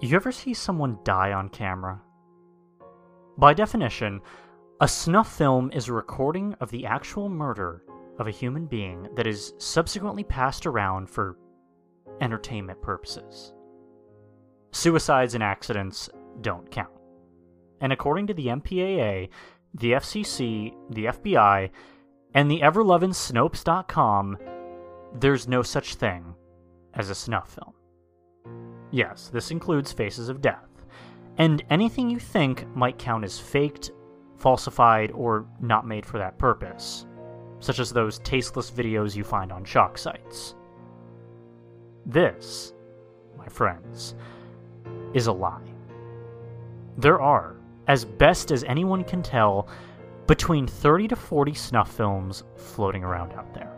You ever see someone die on camera? By definition, a snuff film is a recording of the actual murder of a human being that is subsequently passed around for entertainment purposes. Suicides and accidents don't count. And according to the MPAA, the FCC, the FBI, and the ever-loving Snopes.com, there's no such thing as a snuff film. Yes, this includes Faces of Death, and anything you think might count as faked, falsified, or not made for that purpose, such as those tasteless videos you find on shock sites. This, my friends, is a lie. There are, as best as anyone can tell, between 30 to 40 snuff films floating around out there.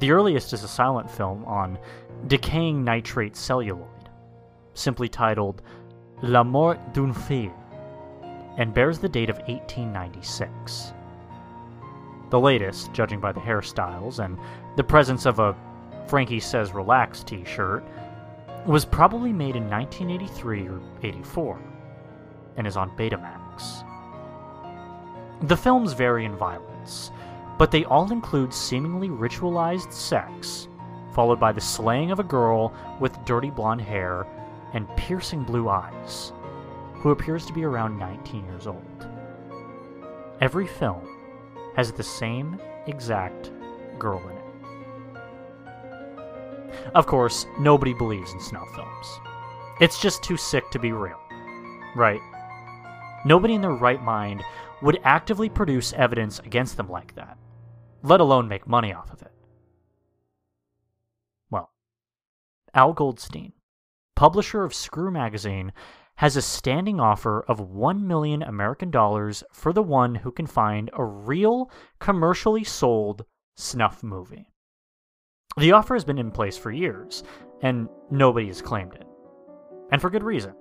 The earliest is a silent film on decaying nitrate celluloid, simply titled L'amour d'une fille, and bears the date of 1896. The latest, judging by the hairstyles and the presence of a Frankie Says Relax t-shirt, was probably made in 1983 or 84, and is on Betamax. The films vary in violence, but they all include seemingly ritualized sex, followed by the slaying of a girl with dirty blonde hair and piercing blue eyes, who appears to be around 19 years old. Every film has the same exact girl in it. Of course, nobody believes in snuff films. It's just too sick to be real, right? Nobody in their right mind would actively produce evidence against them like that, let alone make money off of it. Well, Al Goldstein, publisher of Screw Magazine, has a standing offer of $1 million American for the one who can find a real, commercially sold snuff movie. The offer has been in place for years, and nobody has claimed it. And for good reason.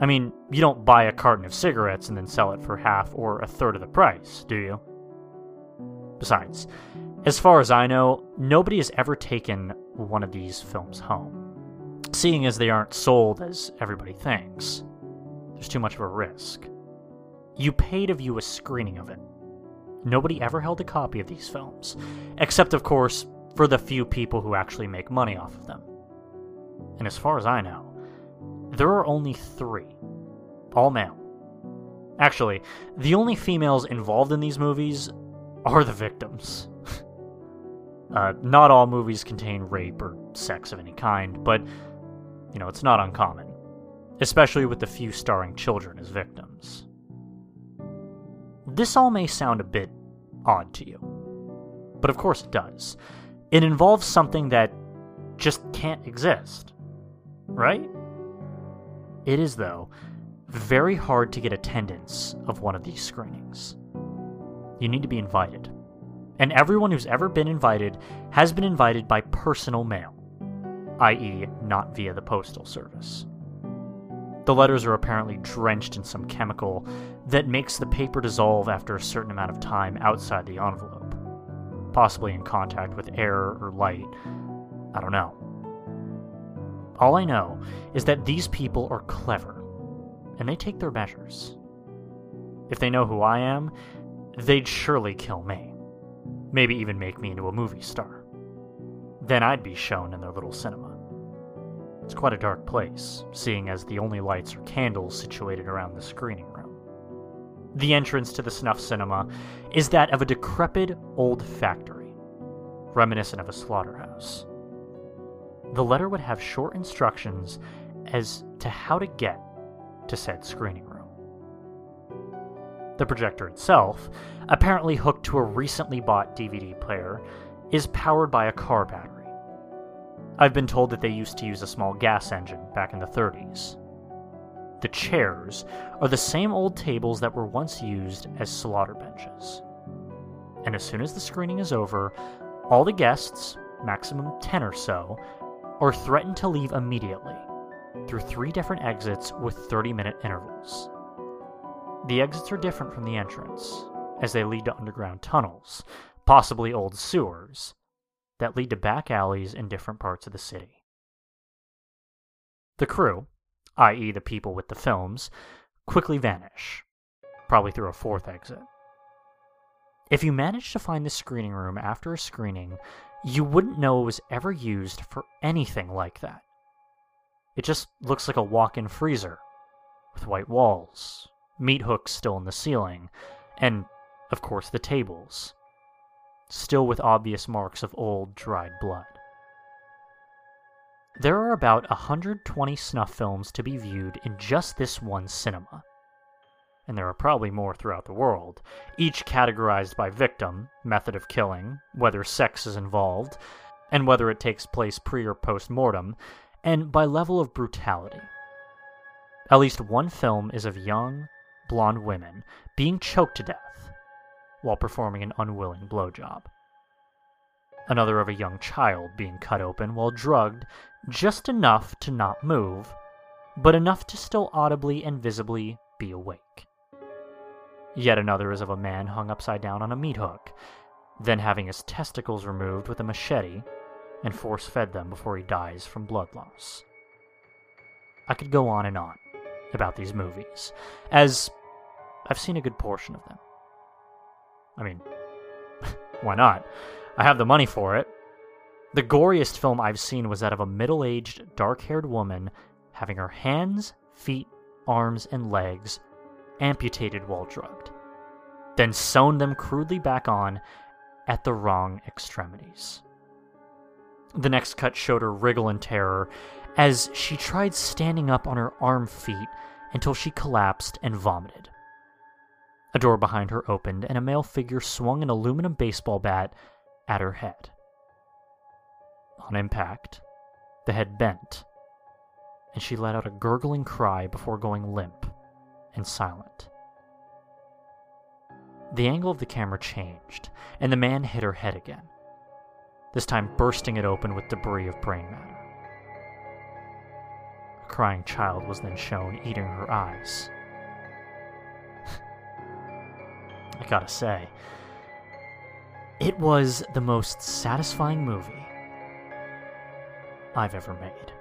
I mean, you don't buy a carton of cigarettes and then sell it for half or a third of the price, do you? Besides, as far as I know, nobody has ever taken one of these films home, seeing as they aren't sold as everybody thinks. There's too much of a risk. You pay to view a screening of it. Nobody ever held a copy of these films, except, of course, for the few people who actually make money off of them. And as far as I know, there are only 3, all male. Actually, the only females involved in these movies are the victims. Not all movies contain rape or sex of any kind, but, you know, it's not uncommon, especially with the few starring children as victims. This all may sound a bit odd to you, but of course it does. It involves something that just can't exist, right? It is, though, very hard to get attendance of one of these screenings. You need to be invited. And everyone who's ever been invited has been invited by personal mail, i.e., not via the postal service. The letters are apparently drenched in some chemical that makes the paper dissolve after a certain amount of time outside the envelope, possibly in contact with air or light. I don't know. All I know is that these people are clever, and they take their measures. If they know who I am, they'd surely kill me, maybe even make me into a movie star. Then I'd be shown in their little cinema. It's quite a dark place, seeing as the only lights are candles situated around the screening room. The entrance to the snuff cinema is that of a decrepit old factory, reminiscent of a slaughterhouse. The letter would have short instructions as to how to get to said screening room. The projector itself, apparently hooked to a recently bought DVD player, is powered by a car battery. I've been told that they used to use a small gas engine back in the 30s. The chairs are the same old tables that were once used as slaughter benches. And as soon as the screening is over, all the guests, maximum 10 or so, or threatened to leave immediately, through 3 different exits with 30-minute intervals. The exits are different from the entrance, as they lead to underground tunnels, possibly old sewers, that lead to back alleys in different parts of the city. The crew, i.e. the people with the films, quickly vanish, probably through a fourth exit. If you managed to find the screening room after a screening, you wouldn't know it was ever used for anything like that. It just looks like a walk-in freezer, with white walls, meat hooks still in the ceiling, and, of course, the tables, still with obvious marks of old, dried blood. There are about 120 snuff films to be viewed in just this one cinema, and there are probably more throughout the world, each categorized by victim, method of killing, whether sex is involved, and whether it takes place pre or post-mortem, and by level of brutality. At least one film is of young, blonde women being choked to death while performing an unwilling blowjob. Another of a young child being cut open while drugged, just enough to not move, but enough to still audibly and visibly be awake. Yet another is of a man hung upside down on a meat hook, then having his testicles removed with a machete and force-fed them before he dies from blood loss. I could go on and on about these movies, as I've seen a good portion of them. I mean, why not? I have the money for it. The goriest film I've seen was that of a middle-aged, dark-haired woman having her hands, feet, arms, and legs amputated while drugged, then sewn them crudely back on at the wrong extremities. The next cut showed her wriggle in terror as she tried standing up on her arm feet until she collapsed and vomited. A door behind her opened, and a male figure swung an aluminum baseball bat at her head. On impact, the head bent, and she let out a gurgling cry before going limp and silent. The angle of the camera changed, and the man hit her head again, this time bursting it open with debris of brain matter. A crying child was then shown eating her eyes. I gotta say, it was the most satisfying movie I've ever made.